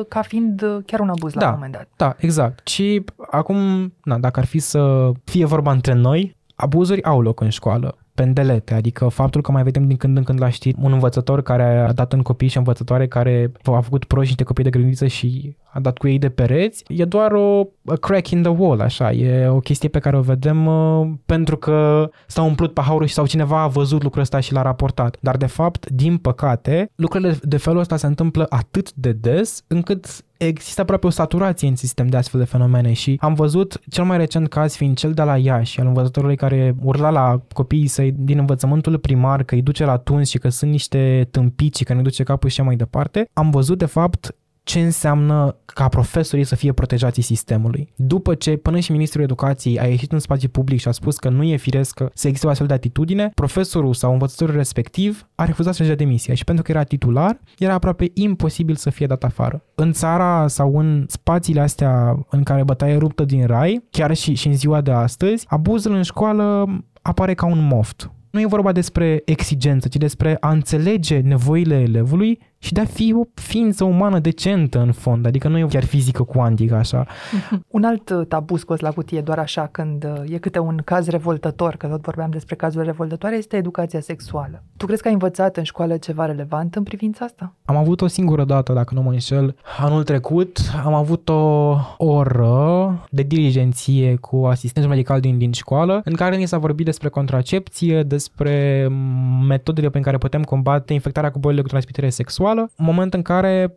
ca fiind chiar un abuz, da, la un moment dat. Da, exact. Și acum, na, dacă ar fi să fie vorba între noi, abuzuri au loc în școală. Pendelete, adică faptul că mai vedem din când în când la știri un învățător care a dat în copii și învățătoare care a făcut proști niște copii de grădiniță și a dat cu ei de pereți, e doar o crack in the wall, așa, e o chestie pe care o vedem uh, pentru că s-a umplut paharul și sau cineva a văzut lucrul ăsta și l-a raportat. Dar de fapt, din păcate, lucrurile de felul ăsta se întâmplă atât de des încât există aproape o saturație în sistem de astfel de fenomene și am văzut cel mai recent caz fiind cel de la Iași, al învățătorului care urla la copiii săi din învățământul primar că îi duce la tuns și că sunt niște tâmpici și că ne duce capul și așa mai departe. Am văzut de fapt ce înseamnă ca profesorii să fie protejații sistemului. După ce până și Ministerul Educației a ieșit în spațiu public și a spus că nu e firesc să există o astfel de atitudine, profesorul sau învățătorul respectiv a refuzat să-și dea demisia și pentru că era titular, era aproape imposibil să fie dat afară. În țara sau în spațiile astea în care bătaia ruptă din rai, chiar și, și în ziua de astăzi, abuzul în școală apare ca un moft. Nu e vorba despre exigență, ci despre a înțelege nevoile elevului și de a fi o ființă umană decentă în fond, adică nu e chiar fizică cuantică așa. Un alt tabu scos la cutie doar așa când e câte un caz revoltător, că tot vorbeam despre cazuri revoltătoare, este educația sexuală. Tu crezi că ai învățat în școală ceva relevant în privința asta? Am avut o singură dată, dacă nu mă înșel, anul trecut, am avut o oră de diligenție cu asistenți medical din, din școală, în care ni s-a vorbit despre contracepție, despre metodele prin care putem combate infectarea cu bolile cu transmitere sexuală. Moment în care...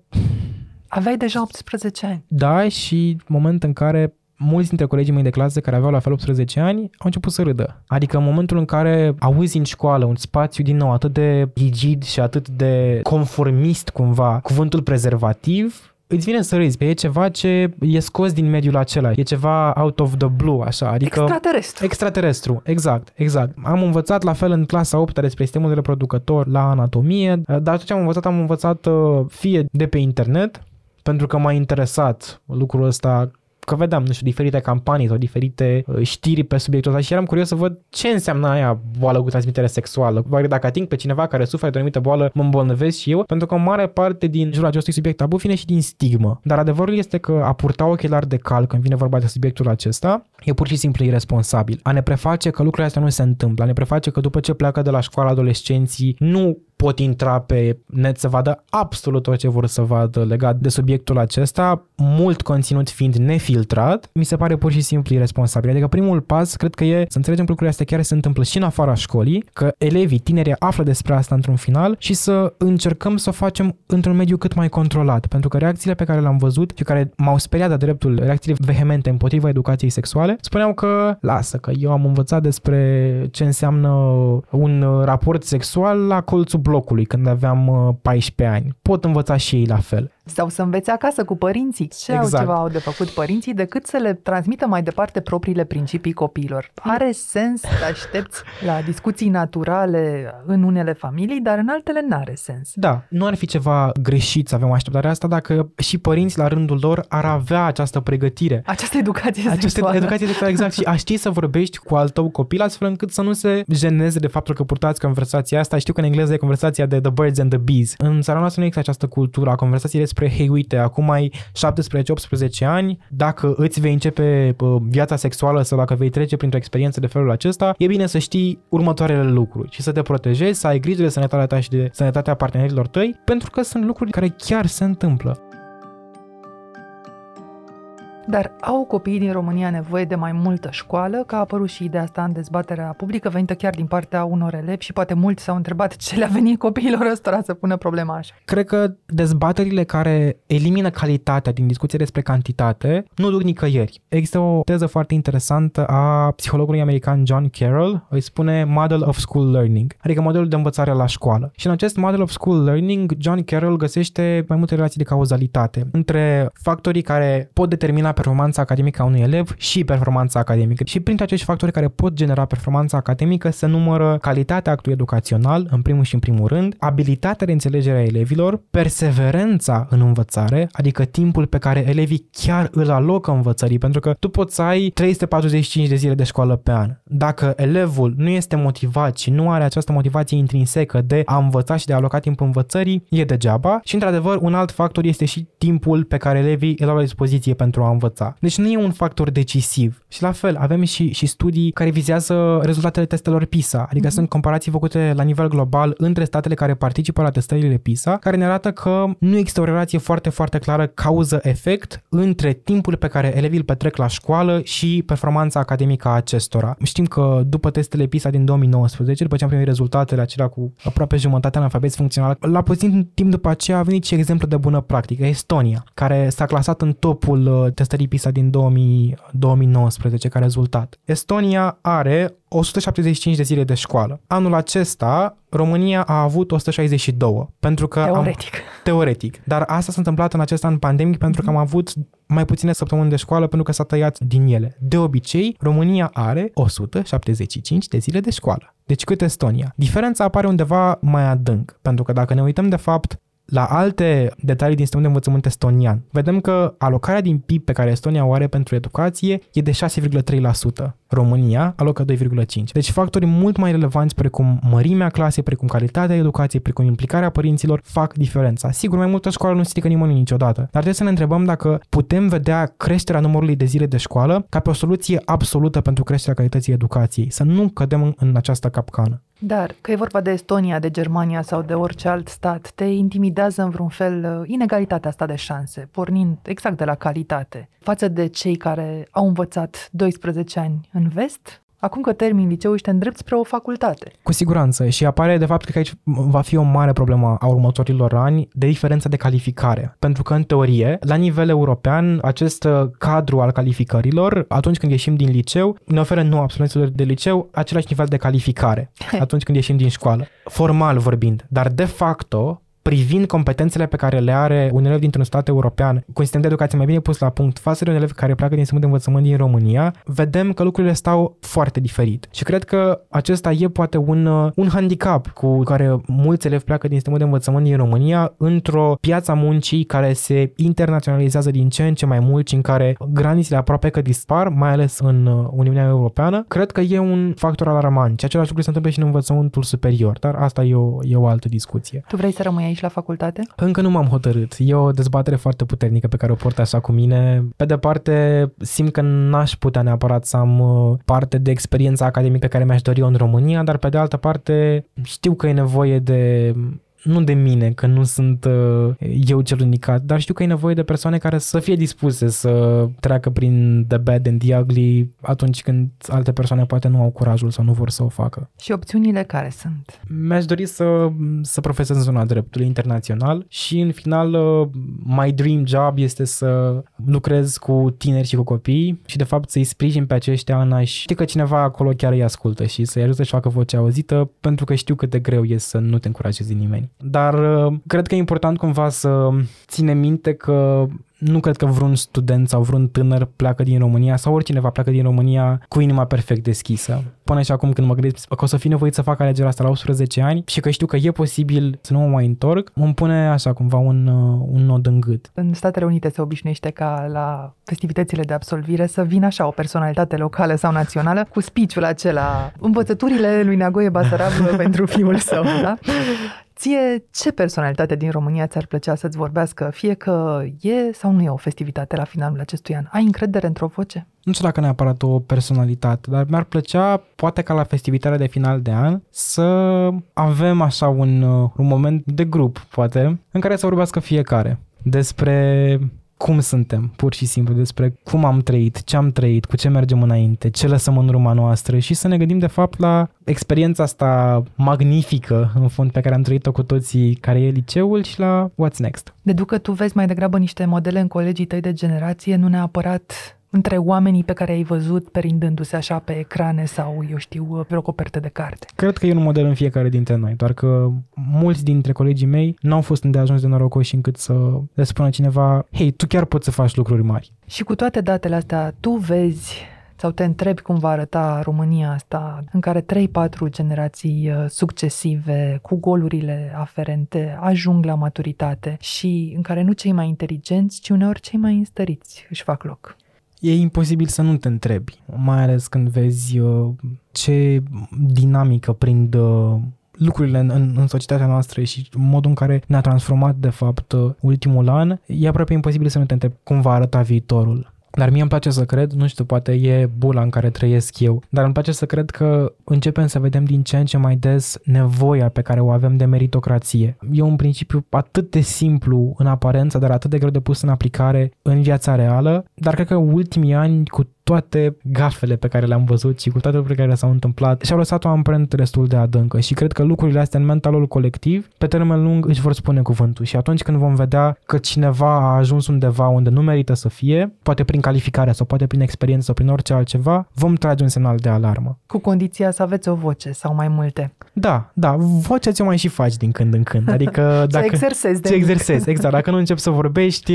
Aveai deja optsprezece ani. Da, și moment în care mulți dintre colegii mei de clasă care aveau la fel optsprezece ani au început să râdă. Adică în momentul în care auzi în școală un spațiu din nou atât de rigid și atât de conformist cumva, cuvântul prezervativ, îți vine să râzi, pe e ceva ce e scos din mediul acela, e ceva out of the blue, așa, adică... Extraterestru. Extraterestru, exact, exact. Am învățat la fel în clasa a opta despre sistemul reproducător la anatomie, dar tot ce am învățat, am învățat fie de pe internet, pentru că m-a interesat lucrul ăsta, că vedeam, nu știu, diferite campanii sau diferite știri pe subiectul ăsta și eram curios să văd ce înseamnă aia boală cu transmitere sexuală. Dacă ating pe cineva care suferă de o anumită boală, mă îmbolnăvesc și eu, pentru că o mare parte din jurul acestui subiect tabu vine și din stigmă. Dar adevărul este că a purta ochelari de cal când vine vorba de subiectul acesta e pur și simplu irresponsabil. A ne preface că lucrurile astea nu se întâmplă, a ne preface că după ce pleacă de la școală adolescenții nu pot intra pe net să vadă absolut tot ce vor să vadă legat de subiectul acesta, mult conținut fiind nefiltrat, mi se pare pur și simplu irresponsabil. Adică primul pas, cred că e să înțelegem lucrurile astea chiar se întâmplă și în afara școlii, că elevii, tinerii află despre asta într-un final și să încercăm să o facem într-un mediu cât mai controlat, pentru că reacțiile pe care le-am văzut și care m-au speriat de-a dreptul, reacțiile vehemente împotriva educației sexuale, spuneau că lasă, că eu am învățat despre ce înseamnă un raport sexual la colțul blocului când aveam paisprezece ani. Pot învăța și ei la fel. Sau să înveți acasă cu părinții. Ce exact. Au ceva au de făcut părinții decât să le transmită mai departe propriile principii copiilor. Are sens să aștepți la discuții naturale în unele familii, dar în altele n-are sens. Da, nu ar fi ceva greșit să avem așteptarea asta dacă și părinții la rândul lor ar avea această pregătire. Această educație sexuală. Educație sexuală, exact. Și a ști să vorbești cu al tău copil astfel încât să nu se jeneze de faptul că purtați conversația asta. Știu că în engleză e conversația de the birds and the bees. În țara noastră nu există această cultură a conversației despre hei, uite, acum ai șaptesprezece-optsprezece ani, dacă îți vei începe viața sexuală sau dacă vei trece printr-o experiență de felul acesta, e bine să știi următoarele lucruri și să te protejezi, să ai grijă de sănătatea ta și de sănătatea partenerilor tăi, pentru că sunt lucruri care chiar se întâmplă. Dar au copiii din România nevoie de mai multă școală, că a apărut și ideea asta în dezbaterea publică, venită chiar din partea unor elevi și poate mulți s-au întrebat ce le-a venit copiilor ăstora să pună problema așa. Cred că dezbaterile care elimină calitatea din discuție despre cantitate nu duc nicăieri. Există o teză foarte interesantă a psihologului american John Carroll, îi spune Model of School Learning, adică modelul de învățare la școală. Și în acest Model of School Learning, John Carroll găsește mai multe relații de cauzalitate între factorii care pot determina performanța academică a unui elev și performanța academică. Și printre acești factori care pot genera performanța academică se numără calitatea actului educațional, în primul și în primul rând, abilitatea de înțelegere a elevilor, perseverența în învățare, adică timpul pe care elevii chiar îl alocă învățării, pentru că tu poți să ai trei sute patruzeci și cinci de zile de școală pe an. Dacă elevul nu este motivat și nu are această motivație intrinsecă de a învăța și de a aloca timp învățării, e degeaba. Și într-adevăr, un alt factor este și timpul pe care elevii îl au la dispoziție pentru a învăța. Deci nu e un factor decisiv. Și la fel, avem și, și studii care vizează rezultatele testelor PISA, adică mm-hmm. sunt comparații făcute la nivel global între statele care participă la testările PISA, care ne arată că nu există o relație foarte, foarte clară cauză-efect între timpul pe care elevii îl petrec la școală și performanța academică a acestora. Știm că după testele PISA din două mii nouăsprezece, după ce am primit rezultatele acelea cu aproape jumătate analfabet funcțional, la puțin timp după aceea a venit și exemplu de bună practică, Estonia, care s-a clasat în topul testării PISA din două mii nouăsprezece ca rezultat. Estonia are o sută șaptezeci și cinci de zile de școală. Anul acesta, România a avut o sută șaizeci și doi, pentru că teoretic. Am, teoretic. Dar asta s-a întâmplat în acest an pandemic pentru că am avut mai puține săptămâni de școală pentru că s-a tăiat din ele. De obicei, România are o sută șaptezeci și cinci de zile de școală. Deci cât Estonia. Diferența apare undeva mai adânc, pentru că dacă ne uităm de fapt la alte detalii din sistemul de învățământ estonian, vedem că alocarea din P I B pe care Estonia o are pentru educație e de șase virgulă trei la sută. România alocă doi virgulă cinci la sută. Deci factori mult mai relevanți precum mărimea clasei, precum calitatea educației, precum implicarea părinților fac diferența. Sigur, mai multă școală nu strică nimănui niciodată, dar trebuie să ne întrebăm dacă putem vedea creșterea numărului de zile de școală ca pe o soluție absolută pentru creșterea calității educației, să nu cădem în această capcană. Dar, că e vorba de Estonia, de Germania sau de orice alt stat, te intimidează în vreun fel inegalitatea asta de șanse, pornind exact de la calitate, față de cei care au învățat doisprezece ani în vest? Acum că termin liceul, ești îndrept spre o facultate. Cu siguranță. Și apare, de fapt, că aici va fi o mare problemă a următorilor ani de diferența de calificare. Pentru că, în teorie, la nivel european, acest cadru al calificărilor, atunci când ieșim din liceu, ne oferă nouă absolvenților de liceu același nivel de calificare atunci când ieșim din școală. Formal vorbind, dar de facto, privind competențele pe care le are un elev dintr-un stat european, cu un sistem de educație mai bine pus la punct față de un elev care pleacă din sistemul de învățământ din România, vedem că lucrurile stau foarte diferit. Și cred că acesta e poate un, un handicap cu care mulți elevi pleacă din sistemul de învățământ din România într-o piață a muncii care se internaționalizează din ce în ce mai mult și în care granițele aproape că dispar, mai ales în Uniunea Europeană. Cred că e un factor alarmant. Și același lucru se întâmplă și în învățământul superior, dar asta e o, e o altă discuție. Tu vrei să rămâi aici la facultate? Încă nu m-am hotărât. E o dezbatere foarte puternică pe care o port așa cu mine. Pe de parte, simt că n-aș putea neapărat să am parte de experiența academică pe care mi-aș dori-o în România, dar pe de altă parte știu că e nevoie de... nu de mine, că nu sunt uh, eu cel indicat, dar știu că e nevoie de persoane care să fie dispuse să treacă prin the bad and the ugly atunci când alte persoane poate nu au curajul sau nu vor să o facă. Și opțiunile care sunt? Mi-aș dori să, să profesez în zona dreptului internațional și în final uh, my dream job este să lucrez cu tineri și cu copii și de fapt să-i sprijin pe aceștia în a-și... Știi că cineva acolo chiar îi ascultă și să-i ajute să-și facă vocea auzită, pentru că știu cât de greu e să nu te încurajezi nimeni. Dar cred că e important cumva să ține minte că nu cred că vreun student sau vreun tânăr pleacă din România sau oricineva pleacă din România cu inima perfect deschisă. Până și acum când mă gândesc că o să fi nevoit să fac alegerea asta la optsprezece ani și că știu că e posibil să nu mă mai întorc, îmi pune așa cumva un, un nod în gât. În Statele Unite se obișnuiește ca la festivitățile de absolvire să vină așa o personalitate locală sau națională cu speech-ul acela, învățăturile lui Neagoe Basarablu pentru fiul său, da? Ție, ce personalitate din România ți-ar plăcea să-ți vorbească? Fie că e sau nu e o festivitate la finalul acestui an. Ai încredere într-o voce? Nu știu dacă neapărat o personalitate, dar mi-ar plăcea, poate ca la festivitatea de final de an, să avem așa un, un moment de grup, poate, în care să vorbească fiecare despre... cum suntem, pur și simplu, despre cum am trăit, ce am trăit, cu ce mergem înainte, ce lăsăm în urma noastră și să ne gândim de fapt la experiența asta magnifică, în fond, pe care am trăit-o cu toții, care e liceul, și la what's next. Deduc că tu vezi mai degrabă niște modele în colegii tăi de generație, nu neapărat între oamenii pe care ai văzut perindându-se așa pe ecrane sau, eu știu, pe o copertă de carte. Cred că e un model în fiecare dintre noi, doar că mulți dintre colegii mei n-au fost îndeajuns de norocoși încât să le spună cineva, hei, tu chiar poți să faci lucruri mari. Și cu toate datele astea, tu vezi sau te întrebi cum va arăta România asta, în care trei patru generații succesive, cu golurile aferente, ajung la maturitate și în care nu cei mai inteligenți, ci uneori cei mai înstăriți își fac loc. E imposibil să nu te întrebi, mai ales când vezi ce dinamică prind lucrurile în, în societatea noastră și modul în care ne-a transformat, de fapt, ultimul an. E aproape imposibil să nu te întrebi cum va arăta viitorul. Dar mie îmi place să cred, nu știu, poate e bula în care trăiesc eu, dar îmi place să cred că începem să vedem din ce în ce mai des nevoia pe care o avem de meritocrație. E un principiu atât de simplu în aparență, dar atât de greu de pus în aplicare în viața reală, dar cred că ultimii ani, cu toate gafele pe care le-am văzut și cu toate lucrurile care s-au întâmplat, și-au lăsat o amprentă destul de adâncă și cred că lucrurile astea în mentalul colectiv, pe termen lung, își vor spune cuvântul și atunci când vom vedea că cineva a ajuns undeva unde nu merită să fie, poate prin calificarea sau poate prin experiență sau prin orice altceva, vom trage un semnal de alarmă. Cu condiția să aveți o voce sau mai multe. Da, da, vocea ți-o mai și faci din când în când, adică dacă... ce exersezi. Ce exersezi, exact. Dacă nu începi să vorbești,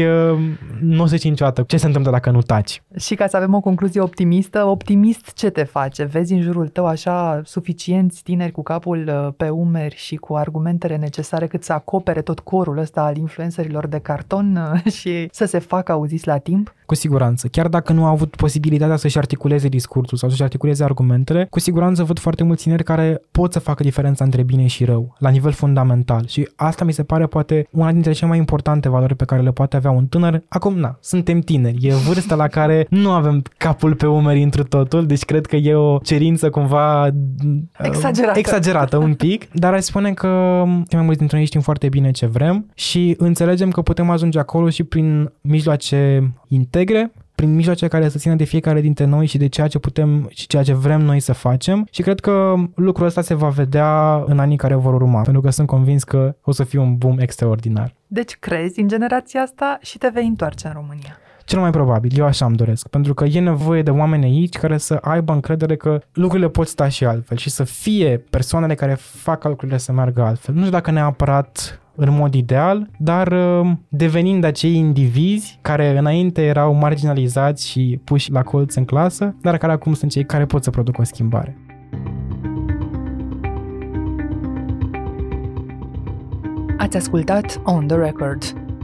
nu o să știi niciodată ce se întâmplă dacă nu taci. Și ca să avem o concluzie optimistă, optimist ce te face? Vezi în jurul tău așa suficienți tineri cu capul pe umeri și cu argumentele necesare cât să acopere tot corul ăsta al influencerilor de carton și să se facă auziți la timp? Cu siguranță. Chiar dacă nu au avut posibilitatea să-și articuleze discursul sau să-și articuleze argumentele, cu siguranță văd foarte mulți tineri care pot să facă diferența între bine și rău, la nivel fundamental. Și asta mi se pare poate una dintre cele mai importante valori pe care le poate avea un tânăr. Acum, na, suntem tineri. E vârsta la care nu avem capul pe umeri întru totul, deci cred că e o cerință cumva exagerată, exagerată un pic, dar aș spune că mai mulți dintre noi știm foarte bine ce vrem și înțelegem că putem ajunge acolo și prin mijloace integre, prin mijloace care să țină de fiecare dintre noi și de ceea ce putem și ceea ce vrem noi să facem și cred că lucrul ăsta se va vedea în anii care vor urma, pentru că sunt convins că o să fie un boom extraordinar. Deci crezi în generația asta și te vei întoarce în România? Cel mai probabil, eu așa îmi doresc, pentru că e nevoie de oameni aici care să aibă încredere că lucrurile pot sta și altfel și să fie persoanele care fac lucrurile să meargă altfel. Nu știu dacă neapărat în mod ideal, dar devenind acei indivizi care înainte erau marginalizați și puși la colț în clasă, dar care acum sunt cei care pot să producă o schimbare. Ați ascultat On The Record,